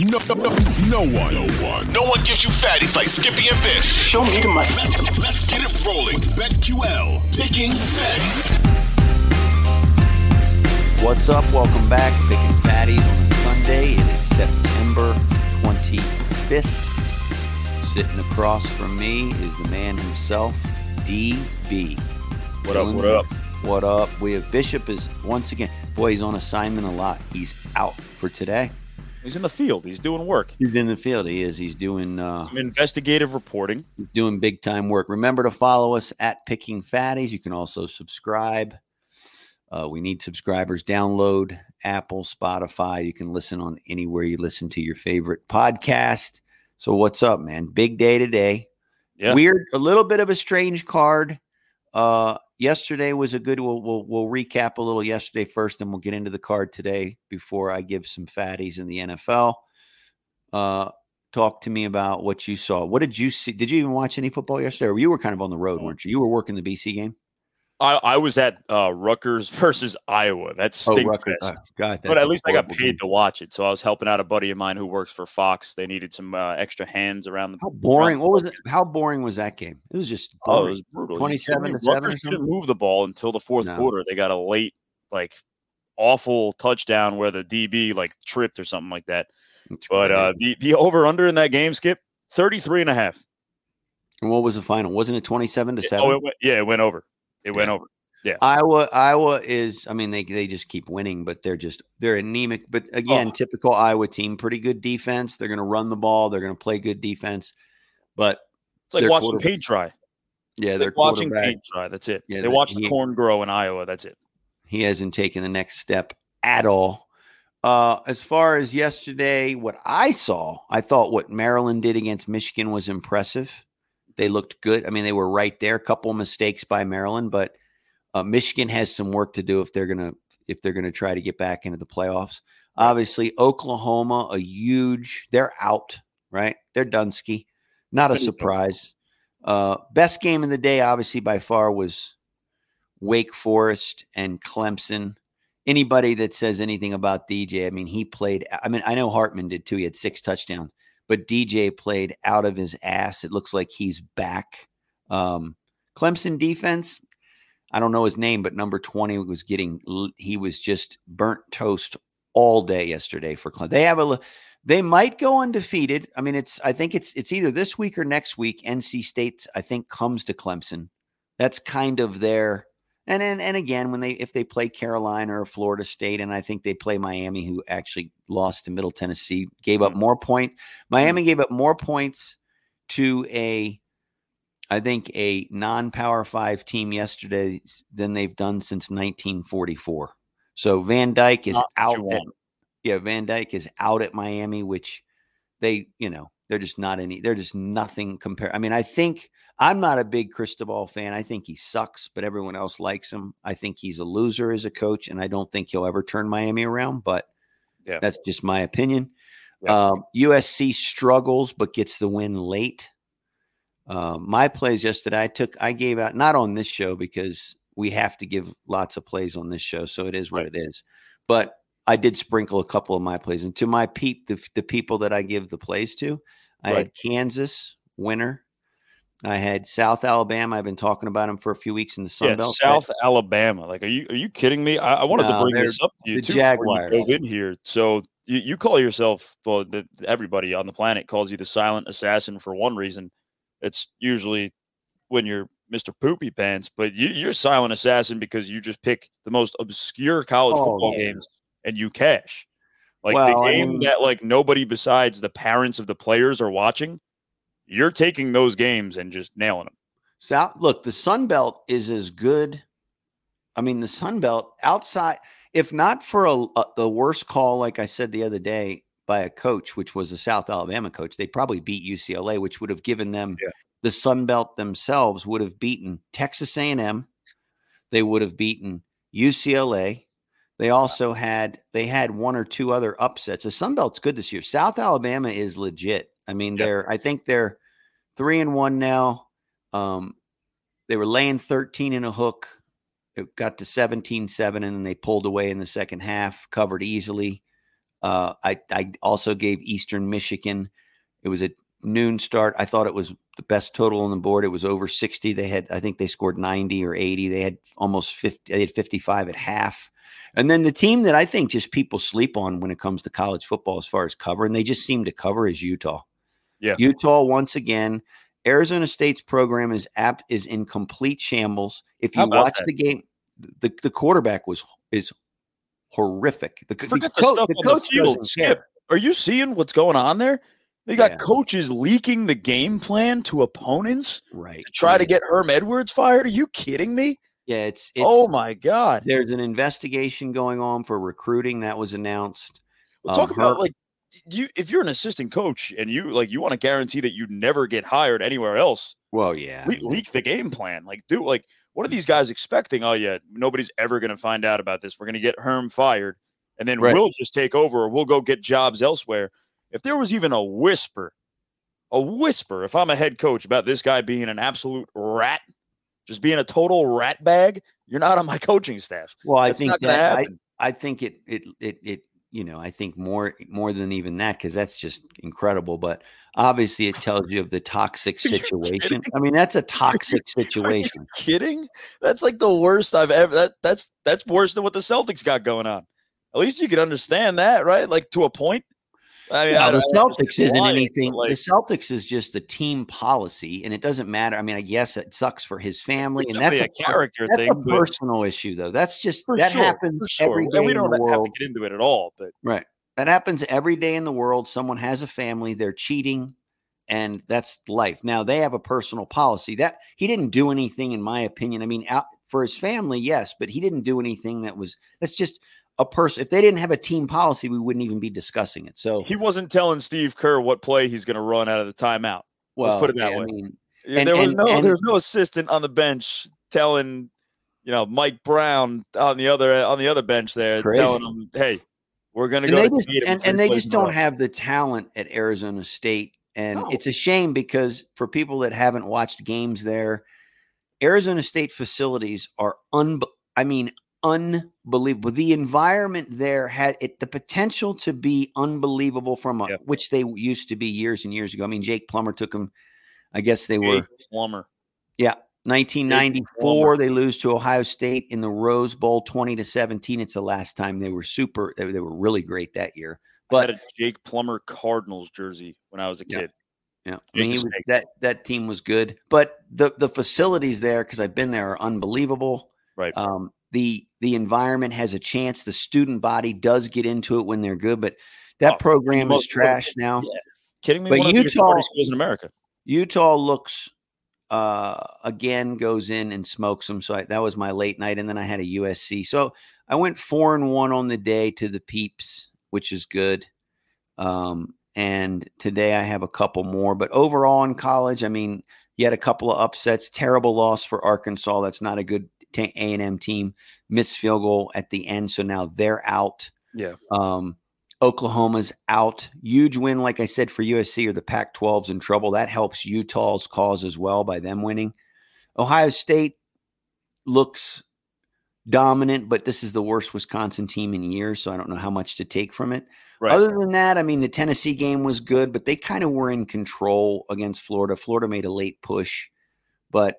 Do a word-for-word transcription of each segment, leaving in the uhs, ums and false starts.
No, no, no, no one, no one, no one gives you fatties like Skippy and Fish. Show me the money. Let's, let's get it rolling. BetQL, picking fatties. What's up? Welcome back. Picking fatties on a Sunday. It is September twenty-fifth. Sitting across from me is the man himself, D B. What up? What up? What up? We have Bishop is once again. Boy, he's on assignment a lot. He's out for today. He's in the field. He's doing work. He's in the field. He is. He's doing uh, some investigative reporting. He's doing big time work. Remember to follow us at Picking Fatties. You can also subscribe. Uh, we need subscribers. Download Apple, Spotify. You can listen on anywhere you listen to your favorite podcast. So what's up, man? Big day today. Yeah. Weird. A little bit of a strange card. Uh, yesterday was a good. We'll, we'll we'll recap a little yesterday first, and we'll get into the card today before I give some fatties in the N F L. Uh, talk to me about what you saw. What did you see? Did you even watch any football yesterday? Or you were kind of on the road, weren't you? You were working the B C game. I, I was at uh, Rutgers versus Iowa. That's oh, Rutgers. Oh, God, that's but at least I got paid game. to watch it. So I was helping out a buddy of mine who works for Fox. They needed some uh, extra hands around the. How boring! What was it? How boring was that game? It was just boring. Oh, it was brutal. Twenty-seven to seven. Rutgers didn't move the ball until the fourth no. quarter. They got a late, like, awful touchdown where the D B like tripped or something like that. That's but uh, the the over under in that game, Skip, thirty-three and a half. And what was the final? Wasn't it twenty-seven to seven? Oh, it went, yeah, it went over. It went yeah. over. Yeah. Iowa, Iowa is, I mean, they, they just keep winning, but they're just, they're anemic. But again, oh. typical Iowa team, pretty good defense. They're going to run the ball. They're going to play good defense. But it's like watching Payne try. Yeah. It's they're like watching Payne try. That's it. Yeah, they that, watch the he, corn grow in Iowa. That's it. He hasn't taken the next step at all. Uh, as far as yesterday, what I saw, I thought what Maryland did against Michigan was impressive. They looked good. I mean, they were right there. A couple of mistakes by Maryland, but uh, Michigan has some work to do if they're gonna if they're gonna try to get back into the playoffs. Obviously, Oklahoma, a huge. They're out, right? They're Dunsky. Not a surprise. Uh, best game of the day, obviously by far, was Wake Forest and Clemson. Anybody that says anything about D J, I mean, he played. I mean, I know Hartman did too. He had six touchdowns. But D J played out of his ass. It looks like he's back. Um, Clemson defense, I don't know his name, but number twenty was getting he was just burnt toast all day yesterday for Clemson. They have a they might go undefeated. I mean, it's I think it's it's either this week or next week. N C State, I think, comes to Clemson. That's kind of their and and, and again when they if they play Carolina or Florida State, and I think they play Miami, who actually lost to Middle Tennessee, gave up more points. Miami gave up more points to a, I think, a non-Power Five team yesterday than they've done since nineteen forty-four. So Van Dyke is not out. At, yeah, Van Dyke is out at Miami, which they, you know, they're just not any. They're just nothing compared. I mean, I think I'm not a big Cristobal fan. I think he sucks, but everyone else likes him. I think he's a loser as a coach, and I don't think he'll ever turn Miami around, but. Yeah. That's just my opinion. Yeah. Um, U S C struggles but gets the win late. Uh, my plays yesterday, I took, I gave out not on this show because we have to give lots of plays on this show, so it is what right. it is. But I did sprinkle a couple of my plays, and to my peep, the, the people that I give the plays to, I right. had Kansas winner. I had South Alabama. I've been talking about them for a few weeks in the Sun yeah, Belt. South right? Alabama. Like, are you are you kidding me? I, I wanted no, to bring this up to you, the too. The Jaguars. You in here. So you, you call yourself, well, the, everybody on the planet calls you the silent assassin for one reason. It's usually when you're Mister Poopy Pants, but you, you're silent assassin because you just pick the most obscure college oh, football yeah. games and you cash. Like well, the game I mean, that like nobody besides the parents of the players are watching, you're taking those games and just nailing them. South, look, the Sun Belt is as good. I mean, the Sun Belt outside, if not for a, a, the worst call, like I said the other day, by a coach, which was a South Alabama coach, they probably beat U C L A, which would have given them yeah. the Sun Belt themselves would have beaten Texas A and M. They would have beaten U C L A. They also had they had one or two other upsets. The Sun Belt's good this year. South Alabama is legit. I mean, yep. they're I think they're three and one now. Um, they were laying thirteen in a hook. It got to seventeen seven, and then they pulled away in the second half, covered easily. Uh, I I also gave Eastern Michigan. It was a noon start. I thought it was the best total on the board. It was over sixty. They had I think they scored ninety or eighty. They had almost fifty. They had fifty-five at half. And then the team that I think just people sleep on when it comes to college football as far as cover, and they just seem to cover, is Utah. Yeah, Utah once again. Arizona State's program is apt is in complete shambles. If you watch that? the game, the, the quarterback was is horrific. The, Forget the, the, co- stuff the coach the field, Skip. Are you seeing what's going on there? They got yeah. coaches leaking the game plan to opponents, right? To try yeah. to get Herm Edwards fired. Are you kidding me? Yeah, it's, it's oh my God. There's an investigation going on for recruiting that was announced. Well, talk um, about her, like you if you're an assistant coach and you like you want to guarantee that you never get hired anywhere else. Well, yeah, le- leak the game plan. Like, dude, like what are these guys expecting? Oh yeah, nobody's ever going to find out about this. We're going to get Herm fired, and then right. we'll just take over, or we'll go get jobs elsewhere. If there was even a whisper, a whisper, if I'm a head coach about this guy being an absolute rat. Just being a total rat bag, you're not on my coaching staff. Well, I that's think that I, I think it, it, it, it, you know, I think more, more than even that, because that's just incredible. But obviously, it tells you of the toxic situation. I mean, that's a toxic situation. Are you kidding? That's like the worst I've ever. That that's that's worse than what the Celtics got going on. At least you can understand that, right? Like to a point. I mean, no, the Celtics isn't lying, anything. Like, the Celtics is just a team policy, and it doesn't matter. I mean, I guess it sucks for his family, and that's a character that's thing. That's a personal issue, though. That's just that sure, happens sure. every day. And we don't in the have world. to get into it at all, but right, that happens every day in the world. Someone has a family, they're cheating, and that's life. Now they have a personal policy that he didn't do anything, in my opinion. I mean, out for his family, yes, but he didn't do anything that was. That's just. A person, if they didn't have a team policy, we wouldn't even be discussing it. So he wasn't telling Steve Kerr what play he's going to run out of the timeout. Well, let's put it that yeah, way. I mean, and, there and, was no, and, there's no assistant on the bench telling, you know, Mike Brown on the other on the other bench there crazy. telling him, "Hey, we're going to go." They just, and and they just don't run. have the talent at Arizona State, and no. it's a shame because for people that haven't watched games there, Arizona State facilities are un. I mean. unbelievable. The environment there had it the potential to be unbelievable from a, yep. which they used to be years and years ago. I mean, Jake Plummer took them. I guess they Jake were Plummer. Yeah. nineteen ninety-four, they lose to Ohio State in the Rose Bowl twenty to seventeen. It's the last time they were super. They, they were really great that year. But I had a Jake Plummer Cardinals jersey when I was a kid. Yeah. yeah. I mean, he was, that, that team was good, but the, the facilities there, cause I've been there, are unbelievable. Right. Um, The the environment has a chance. The student body does get into it when they're good, but that oh, program is trash now. Yeah. Kidding me? But One Utah, of schools in America. Utah looks uh, again goes in and smokes them. So I, that was my late night, and then I had a U S C. So I went four and one on the day to the peeps, which is good. Um, and today I have a couple more, but overall in college, I mean, you had a couple of upsets. Terrible loss for Arkansas. That's not a good. A and M team missed field goal at the end, so now they're out. Yeah, um, Oklahoma's out. Huge win, like I said, for U S C, or the Pac twelve's in trouble. That helps Utah's cause as well by them winning. Ohio State looks dominant, but this is the worst Wisconsin team in years, so I don't know how much to take from it. Right. Other than that, I mean, the Tennessee game was good, but they kind of were in control against Florida. Florida made a late push, but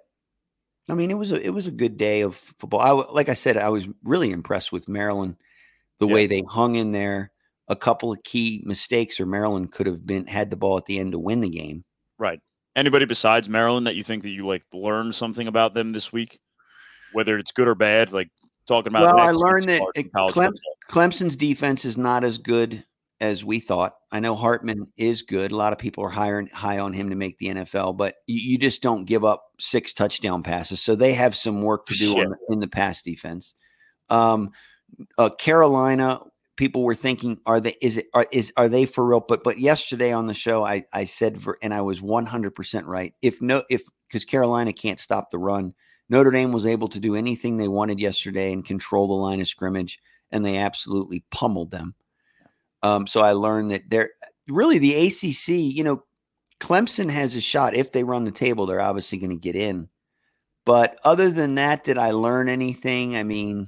I mean, it was a, it was a good day of football. I, like I said, I was really impressed with Maryland, the yeah. way they hung in there. A couple of key mistakes, or Maryland could have been had the ball at the end to win the game. Right. Anybody besides Maryland that you think that you like learned something about them this week, whether it's good or bad? Like talking about. Well, I learned that it, Clem, Clemson's defense is not as good as we thought. I know Hartman is good. A lot of people are higher, high on him to make the N F L, but you, you just don't give up six touchdown passes. So they have some work to do on, in the pass defense. Um, uh, Carolina, people were thinking, are they, is it, are, is, are they for real? But, but yesterday on the show, I, I said, for, and I was one hundred percent right. If no, if, cause Carolina can't stop the run. Notre Dame was able to do anything they wanted yesterday and control the line of scrimmage, and they absolutely pummeled them. Um, so I learned that they're really the A C C, you know, Clemson has a shot. If they run the table, they're obviously going to get in. But other than that, did I learn anything? I mean,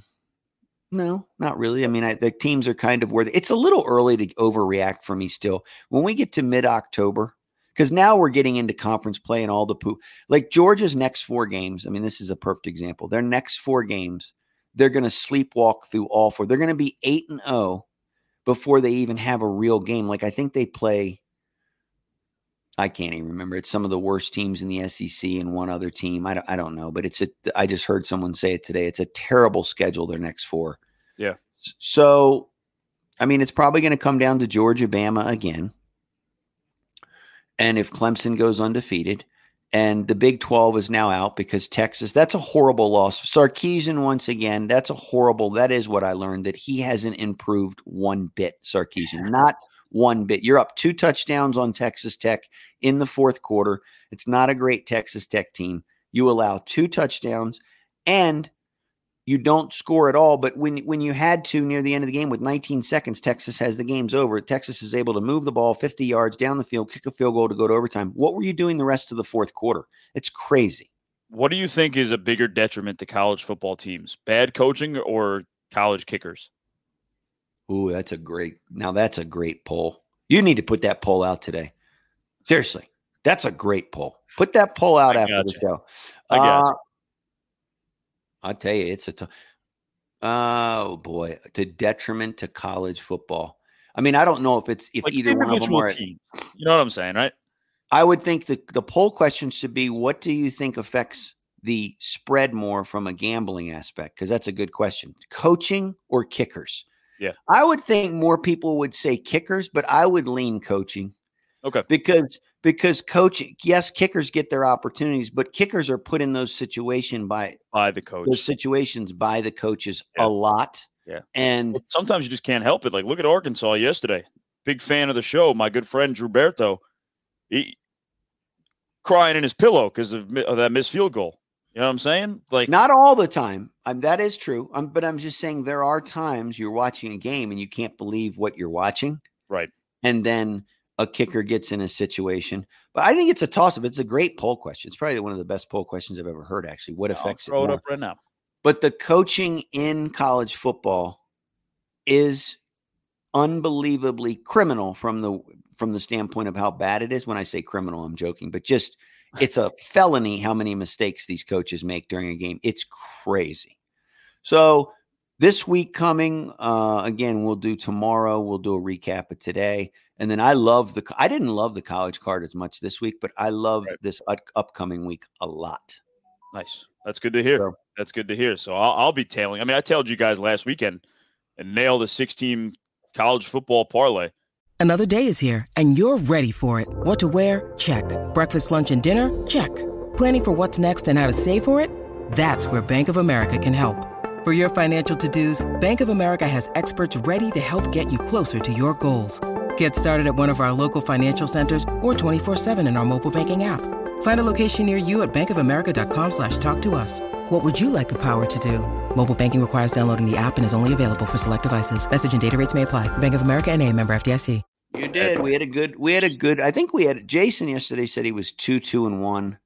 no, not really. I mean, I, the teams are kind of where they, it's a little early to overreact for me still. When we get to mid-October, because now we're getting into conference play and all the poo. Like Georgia's next four games, I mean, this is a perfect example. Their next four games, they're going to sleepwalk through all four. They're going to be eight and oh before they even have a real game. Like I think they play, I can't even remember. It's some of the worst teams in the S E C and one other team. I don't, I don't know, but it's a, I just heard someone say it today. It's a terrible schedule, their next four. Yeah. So, I mean, it's probably going to come down to Georgia, Bama again. And if Clemson goes undefeated, and the Big twelve is now out because Texas, that's a horrible loss. Sarkisian, once again, that's a horrible, that is what I learned, that he hasn't improved one bit, Sarkisian, not one bit. You're up two touchdowns on Texas Tech in the fourth quarter. It's not a great Texas Tech team. You allow two touchdowns, and you don't score at all. But when, when you had to near the end of the game with nineteen seconds, Texas has the game's over. Texas is able to move the ball fifty yards down the field, kick a field goal to go to overtime. What were you doing the rest of the fourth quarter? It's crazy. What do you think is a bigger detriment to college football teams? Bad coaching or college kickers? Ooh, that's a great, now that's a great poll. You need to put that poll out today. Seriously. That's a great poll. Put that poll out after you. the show. I got uh, you. I'll tell you, it's a t- oh boy, to detriment to college football. I mean, I don't know if it's if like either one of them are. Team. You know what I'm saying, right? I would think the the poll question should be: what do you think affects the spread more from a gambling aspect? Because that's a good question. Coaching or kickers? Yeah, I would think more people would say kickers, but I would lean coaching. Okay, because. Because coaching, yes, kickers get their opportunities, but kickers are put in those situation by by the coach. Those situations by the coaches yeah. a lot. Yeah, and well, sometimes you just can't help it. Like look at Arkansas yesterday. Big fan of the show. My good friend Druberto, he crying in his pillow because of, of that missed field goal. You know what I'm saying? Like not all the time. I'm, that is true. I'm, but I'm just saying there are times you're watching a game and you can't believe what you're watching. Right, and then. A kicker gets in a situation, but I think it's a toss-up. It's a great poll question. It's probably one of the best poll questions I've ever heard, actually. What affects I'll throw it, it up right now? But the coaching in college football is unbelievably criminal from the from the standpoint of how bad it is. When I say criminal, I'm joking, but just it's a felony how many mistakes these coaches make during a game. It's crazy. So this week coming, uh, again, we'll do tomorrow. We'll do a recap of today. And then I love the – I didn't love the college card as much this week, but I love right. this up- upcoming week a lot. Nice. That's good to hear. So, That's good to hear. So I'll, I'll be tailing. I mean, I tailed you guys last weekend and nailed a six-team college football parlay. Another day is here, and you're ready for it. What to wear? Check. Breakfast, lunch, and dinner? Check. Planning for what's next and how to save for it? That's where Bank of America can help. For your financial to-dos, Bank of America has experts ready to help get you closer to your goals. Get started at one of our local financial centers or twenty-four seven in our mobile banking app. Find a location near you at bankofamerica.com slash talk to us. What would you like the power to do? Mobile banking requires downloading the app and is only available for select devices. Message and data rates may apply. Bank of America N A, member F D I C. You did. We had a good, we had a good, I think we had, Jason yesterday said he was two, two and one.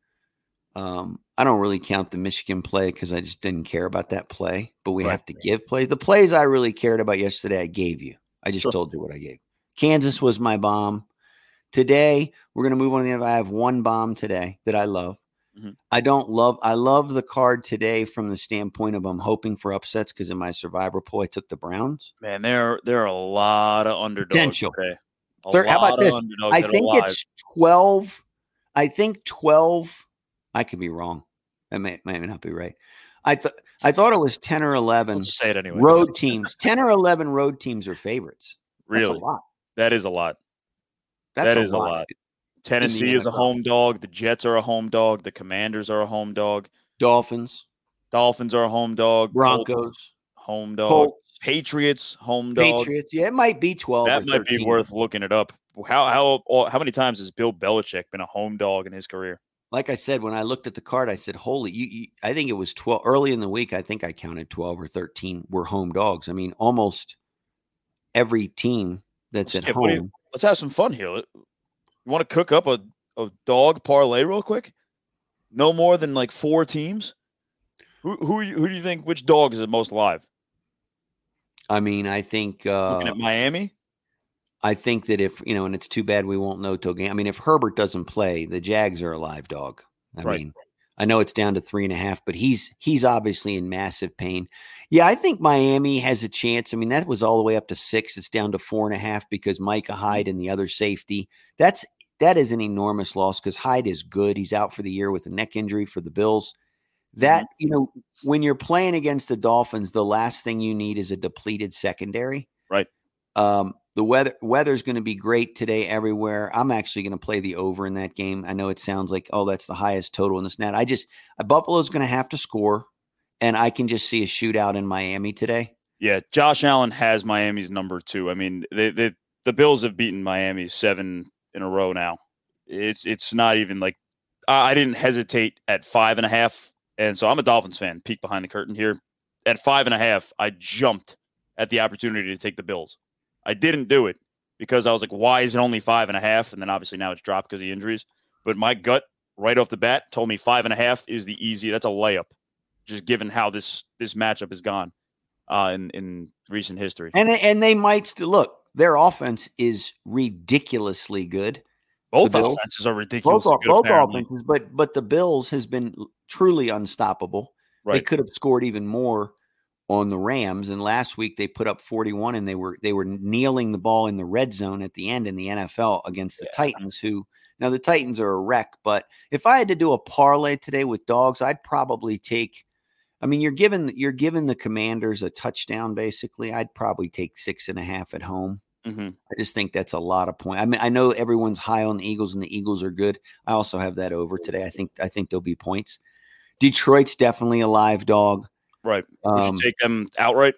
Um, I don't really count the Michigan play because I just didn't care about that play, but we right. have to give plays. The plays I really cared about yesterday, I gave you. I just sure. told you what I gave. Kansas was my bomb. Today, we're going to move on to the end. I have one bomb today that I love. Mm-hmm. I don't love – I love the card today from the standpoint of I'm hoping for upsets because in my survivor poll, I took the Browns. Man, there, there are a lot of underdogs Potential. today. Third, how about this? I think it's twelve – I think twelve – I could be wrong. That may, may not be right. I, th- I thought it was ten or eleven we'll just say it anyway. road teams. ten or eleven road teams are favorites. Really? That's a lot. That is a lot. That's that a is lot. a lot. Tennessee is a home dog. The Jets are a home dog. The Commanders are a home dog. Dolphins. Dolphins are a home dog. Broncos. Colts, home dog. Colts. Patriots, home dog. Patriots. Yeah, it might be twelve. That might be worth looking it up. How how how many times has Bill Belichick been a home dog in his career? Like I said, when I looked at the card, I said, holy, you, you, I think it was twelve. Early in the week, I think I counted twelve or thirteen were home dogs. I mean, almost every team that's Skip, at home. You, let's have some fun here. You want to cook up a, a dog parlay real quick? No more than like four teams? Who who who do you think, which dog is the most live? I mean, I think uh, – looking at Miami? I think that if, you know, and it's too bad we won't know till game. I mean, if Herbert doesn't play, the Jags are a live dog. I right. mean, I know it's down to three and a half, but he's he's obviously in massive pain. Yeah, I think Miami has a chance. I mean, that was all the way up to six. It's down to four and a half because Micah Hyde and the other safety. That's that is an enormous loss because Hyde is good. He's out for the year with a neck injury for the Bills. That, you know, when you're playing against the Dolphins, the last thing you need is a depleted secondary. Right. Um, the weather weather's going to be great today everywhere. I'm actually going to play the over in that game. I know it sounds like, oh, that's the highest total in this net. I just Buffalo's going to have to score, and I can just see a shootout in Miami today. Yeah, Josh Allen has Miami's number two. I mean, they, they, the Bills have beaten Miami seven in a row now. It's it's not even like I, I didn't hesitate at five and a half, and so I'm a Dolphins fan. Peek behind the curtain here. At five and a half, I jumped at the opportunity to take the Bills. I didn't do it because I was like, why is it only five and a half? And then obviously now it's dropped because of the injuries. But my gut right off the bat told me five and a half is the easy. That's a layup, just given how this this matchup has gone uh, in, in recent history. And and they might still look. Their offense is ridiculously good. Both offenses are ridiculously both, good. Both offenses, but, but the Bills has been truly unstoppable. Right. They could have scored even more on the Rams, and last week they put up forty-one, and they were they were kneeling the ball in the red zone at the end in the N F L against the yeah. Titans, who now the Titans are a wreck. But if I had to do a parlay today with dogs, I'd probably take. I mean, you're giving you're giving the Commanders a touchdown basically. I'd probably take six and a half at home. Mm-hmm. I just think that's a lot of points. I mean, I know everyone's high on the Eagles, and the Eagles are good. I also have that over today. I think I think there'll be points. Detroit's definitely a live dog. Right. Would um, you take them outright?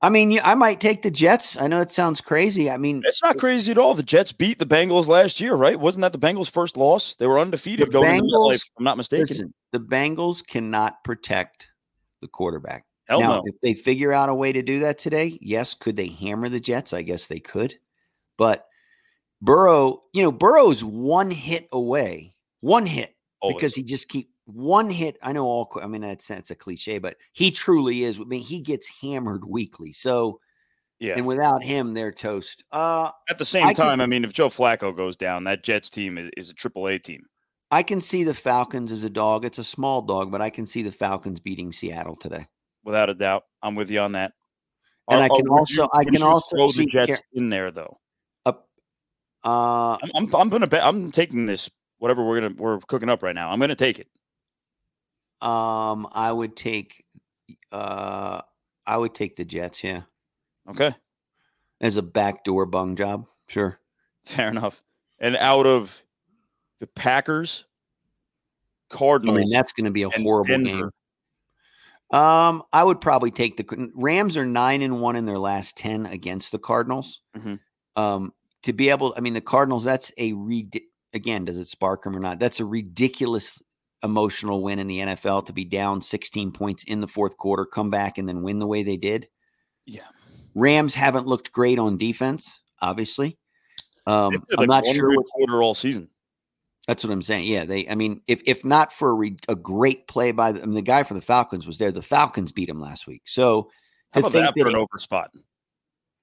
I mean, I might take the Jets. I know it sounds crazy. I mean, it's not crazy at all. The Jets beat the Bengals last year, right? Wasn't that the Bengals' first loss? They were undefeated the going Bengals, into life, if I'm not mistaken. Listen, the Bengals cannot protect the quarterback. Hell now, no. If they figure out a way to do that today, yes, could they hammer the Jets? I guess they could. But Burrow, you know, Burrow's one hit away. One hit. Always. Because he just keeps. One hit, I know all, I mean, that's, that's a cliche, but he truly is. I mean, he gets hammered weekly. So, yeah. And without him, they're toast. Uh, At the same I time, can, I mean, if Joe Flacco goes down, that Jets team is, is a triple A team. I can see the Falcons as a dog. It's a small dog, but I can see the Falcons beating Seattle today. Without a doubt. I'm with you on that. And are, I can also, you, I can also throw see the Jets Car- in there, though. Uh, uh, I'm, I'm, I'm going to bet, I'm taking this, whatever we're going to, we're cooking up right now. I'm going to take it. Um, I would take, uh, I would take the Jets. Yeah. Okay. As a backdoor bung job. Sure. Fair enough. And out of the Packers, Cardinals. I mean, that's going to be a horrible Denver. game. Um, I would probably take the Rams are nine and one in their last ten against the Cardinals. Mm-hmm. Um, to be able, I mean, the Cardinals, that's a re- again, does it spark them or not? That's a ridiculous emotional win in the N F L to be down sixteen points in the fourth quarter, come back and then win the way they did. Yeah. Rams haven't looked great on defense, obviously. Um, I'm not sure what quarter all season. That's what I'm saying. Yeah. They, I mean, if, if not for a, re, a great play by the, I mean, the guy for the Falcons was there, the Falcons beat him last week. So how about that for an over spot?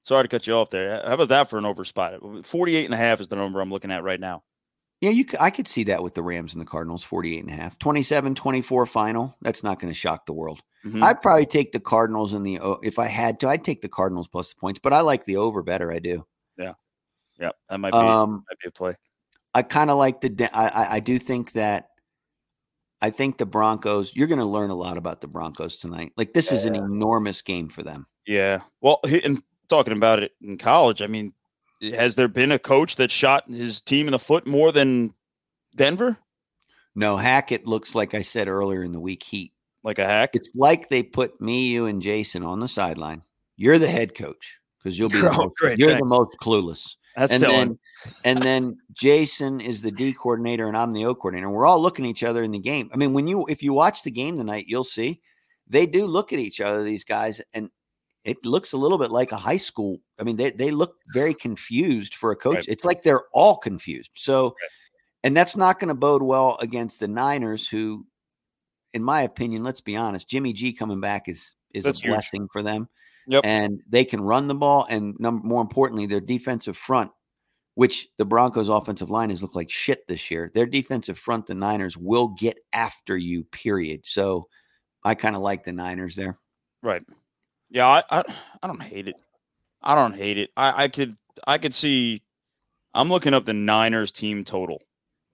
Sorry to cut you off there. How about that for an over spot? forty-eight and a half is the number I'm looking at right now. Yeah, you. I could see that with the Rams and the Cardinals, forty-eight and a half. twenty-seven twenty-four final. That's not going to shock the world. Mm-hmm. I'd probably take the Cardinals in the – if I had to, I'd take the Cardinals plus the points, but I like the over better. I do. Yeah. Yeah, that might be, um, might be a play. I kind of like the – I I do think that – I think the Broncos – you're going to learn a lot about the Broncos tonight. Like, this yeah. is an enormous game for them. Yeah. Well, and talking about it in college, I mean, Has there been a coach that shot his team in the foot more than Denver? No, Hackett looks, like I said earlier in the week, heat. Like a hack? It's like they put me, you, and Jason on the sideline. You're the head coach because you'll be oh, the most, great, you're thanks. the most clueless. That's and telling. Then, and then Jason is the D coordinator and I'm the O coordinator. We're all looking at each other in the game. I mean, when you if you watch the game tonight, you'll see they do look at each other, these guys, and it looks a little bit like a high school. I mean, they, they look very confused for a coach. Right. It's like they're all confused. So, right. and that's not going to bode well against the Niners who, in my opinion, let's be honest, Jimmy G coming back is is that's a huge. blessing for them. Yep. And they can run the ball, and number, more importantly, their defensive front, which the Broncos' offensive line has looked like shit this year. Their defensive front, the Niners, will get after you, period. So I kind of like the Niners there. Right. Yeah, I, I I don't hate it. I don't hate it. I, I could I could see – I'm looking up the Niners team total.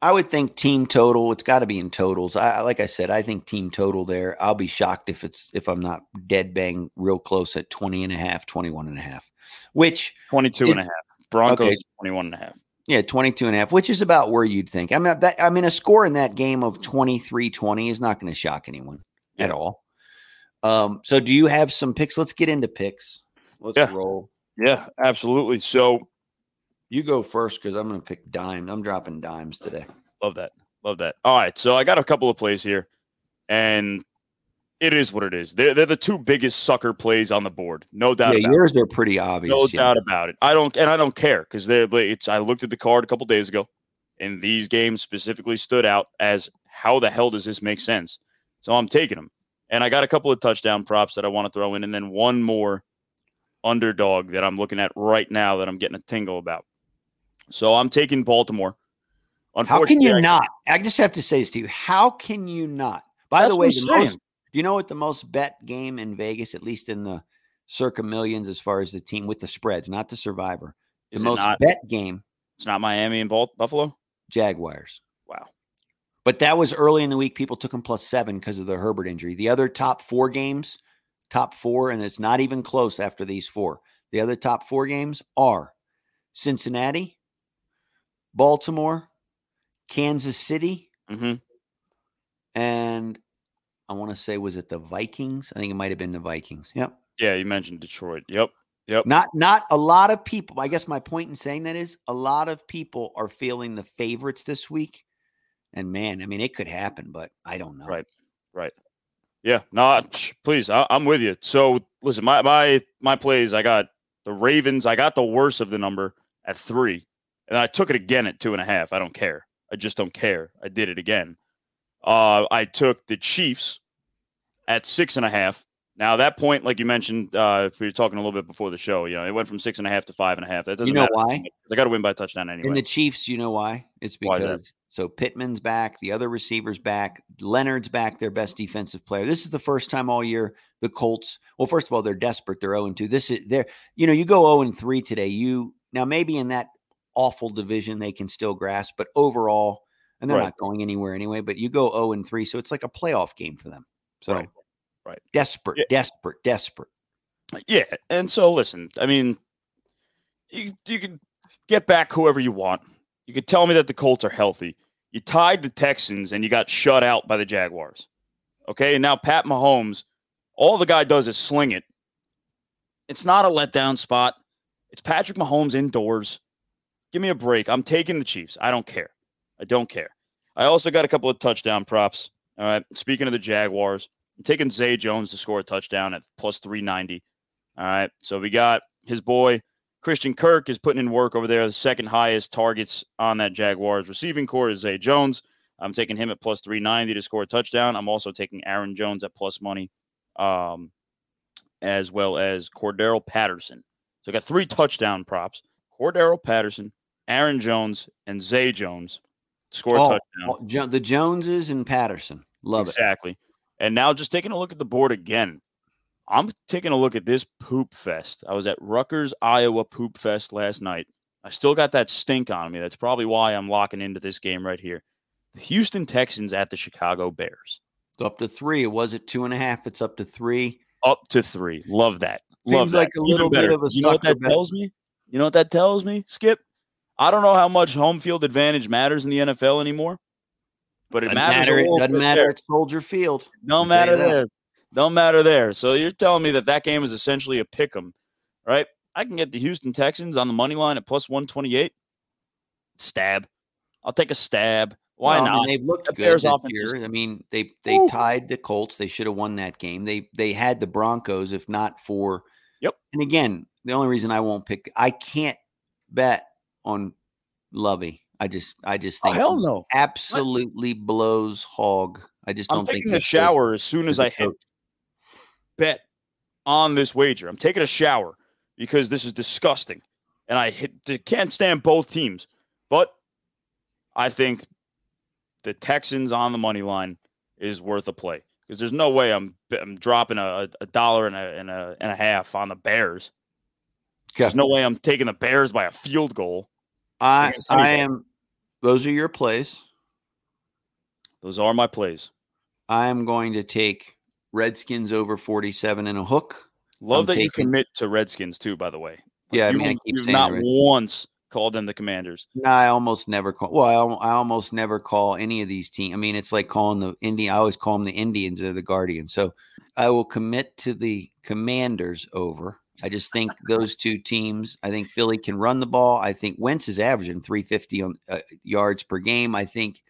I would think team total. It's got to be in totals. I like I said, I think team total there. I'll be shocked if it's if I'm not dead bang real close at twenty and a half, twenty-one and a half, which twenty-two is, and a half. Broncos okay. twenty-one and a half. Yeah, twenty-two and a half, which is about where you'd think. I mean, that, I mean, a score in that game of twenty-three twenty is not going to shock anyone yeah. at all. Um, so do you have some picks? Let's get into picks. Let's yeah. roll. Yeah, absolutely. So you go first because I'm going to pick dimes. I'm dropping dimes today. Love that. Love that. All right. So I got a couple of plays here, and it is what it is. They're, they're the two biggest sucker plays on the board. No doubt yeah, about yours it. Yours are pretty obvious. No yeah. doubt about it. I don't, and I don't care because they're, it's, I looked at the card a couple days ago, and these games specifically stood out as how the hell does this make sense? So I'm taking them. And I got a couple of touchdown props that I want to throw in, and then one more underdog that I'm looking at right now that I'm getting a tingle about. So I'm taking Baltimore. How can you I not? I just have to say this to you. How can you not? By That's the way, the most, do you know what the most bet game in Vegas, at least in the circa millions as far as the team with the spreads, not the survivor, the Is most not, bet game. It's not Miami and Buffalo? Jaguars. Wow. But that was early in the week. People took them plus seven because of the Herbert injury. The other top four games, top four, and it's not even close after these four. The other top four games are Cincinnati, Baltimore, Kansas City, mm-hmm. and I want to say, was it the Vikings? I think it might have been the Vikings. Yep. Yeah, you mentioned Detroit. Yep. Yep. Not not a lot of people. I guess my point in saying that is a lot of people are feeling the favorites this week. And, man, I mean, it could happen, but I don't know. Right. Right. Yeah. No, I, please, I, I'm with you. So, listen, my, my, my plays, I got the Ravens. I got the worst of the number at three. And I took it again at two and a half. I don't care. I just don't care. I did it again. Uh, I took the Chiefs at six and a half. Now, that point, like you mentioned, uh, if we were talking a little bit before the show, you know, it went from six and a half to five and a half. That doesn't you know matter. Why? I got to win by a touchdown anyway. And the Chiefs, you know why? It's because why so Pittman's back, the other receiver's back, Leonard's back, their best defensive player. This is the first time all year the Colts. Well, first of all, they're desperate. They're oh and two. This is they're you know, you go oh and three today. You now maybe in that awful division they can still grasp, but overall, and they're right. not going anywhere anyway, but you go oh and three, so it's like a playoff game for them. So right, right. desperate, yeah. desperate, desperate. Yeah, and so listen, I mean, you you can get back whoever you want. You could tell me that the Colts are healthy. You tied the Texans and you got shut out by the Jaguars. Okay, and now Pat Mahomes, all the guy does is sling it. It's not a letdown spot. It's Patrick Mahomes indoors. Give me a break. I'm taking the Chiefs. I don't care. I don't care. I also got a couple of touchdown props. All right. Speaking of the Jaguars, I'm taking Zay Jones to score a touchdown at plus three ninety. All right. So we got his boy Christian Kirk is putting in work over there. The second highest targets on that Jaguars receiving core is Zay Jones. I'm taking him at plus three ninety to score a touchdown. I'm also taking Aaron Jones at plus money, um, as well as Cordero Patterson. So I got three touchdown props. Cordero Patterson, Aaron Jones, and Zay Jones score oh, touchdown. The Joneses and Patterson. Love exactly. it. Exactly. And now just taking a look at the board again. I'm taking a look at this poop fest. I was at Rutgers, Iowa poop fest last night. I still got that stink on me. That's probably why I'm locking into this game right here. The Houston Texans at the Chicago Bears. It's up to three. It was at two and a half. It's up to three. Up to three. Love that. Seems Love like that. a little bit of a sucker bet. You know what that bet. tells me? You know what that tells me, Skip? I don't know how much home field advantage matters in the N F L anymore, but it doesn't matters. Matter, it doesn't matter at Soldier Field. Don't matter there. Don't matter there. So you're telling me that that game is essentially a pick 'em, right? I can get the Houston Texans on the money line at plus one twenty-eight. Stab. I'll take a stab. Why well, not? I mean, they've looked the good this year. I mean, they they Ooh. tied the Colts. They should have won that game. They they had the Broncos, if not for. Yep. And again, the only reason I won't pick, I can't bet on Lovey. I just, I just think oh, hell no. absolutely what? blows hog. I just don't I'm think. I'm taking a shower as soon as I hit bet on this wager. I'm taking a shower because this is disgusting, and I hit, can't stand both teams. But I think the Texans on the money line is worth a play because there's no way I'm I'm dropping a, a dollar and a, and a and a half on the Bears. Okay. There's no way I'm taking the Bears by a field goal. I I am. Those are your plays. Those are my plays. I am going to take Redskins over forty-seven and a hook. Love I'm that taking, you commit to Redskins too. By the way, like yeah, you, I mean, I keep you've not once called them the Commanders. No, I almost never call. Well, I, I almost never call any of these teams. I mean, it's like calling the Indian. I always call them the Indians or the Guardians. So I will commit to the Commanders over. I just think those two teams, I think Philly can run the ball. I think Wentz is averaging three fifty on, uh, yards per game. I think,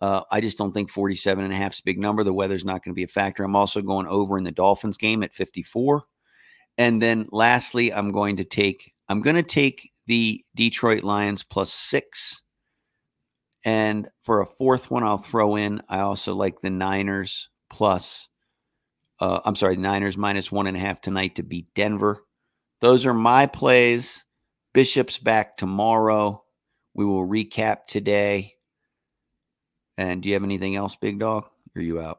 uh, I just don't think forty-seven and a half is a big number. The weather's not going to be a factor. I'm also going over in the Dolphins game at fifty-four. And then lastly, I'm going to take, I'm going to take the Detroit Lions plus six. And for a fourth one, I'll throw in, I also like the Niners plus Uh, I'm sorry, Niners minus one and a half tonight to beat Denver. Those are my plays. Bishop's back tomorrow. We will recap today. And do you have anything else, Big Dog? Or are you out?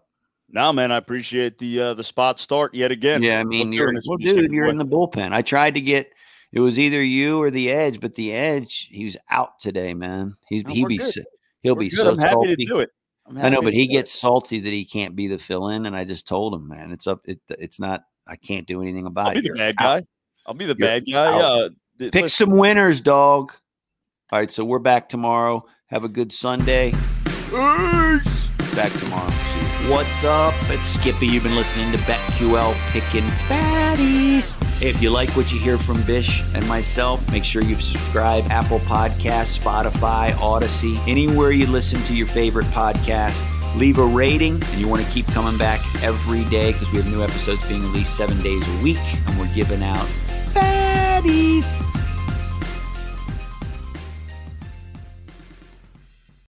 No, man. I appreciate the uh, the spot start yet again. Yeah, I mean, you're, well, dude, you're in the bullpen. I tried to get it was either you or the Edge, but the Edge he was out today, man. He's no, he be good. he'll we're be good. so I'm happy salty. to do it. I know, but he gets salty that he can't be the fill-in, and I just told him, man, it's up. It, it's not. I can't do anything about I'll it. I'll be the You're bad out. guy. I'll be the You're bad guy. Uh, Pick listen. some winners, dog. All right, so we're back tomorrow. Have a good Sunday. Peace. Back tomorrow. What's up? It's Skippy. You've been listening to BetQL Pickin' Fatties. If you like what you hear from Bish and myself, make sure you subscribe. Apple Podcasts, Spotify, Odyssey, anywhere you listen to your favorite podcast. Leave a rating, and you want to keep coming back every day because we have new episodes being released seven days a week, and we're giving out fatties.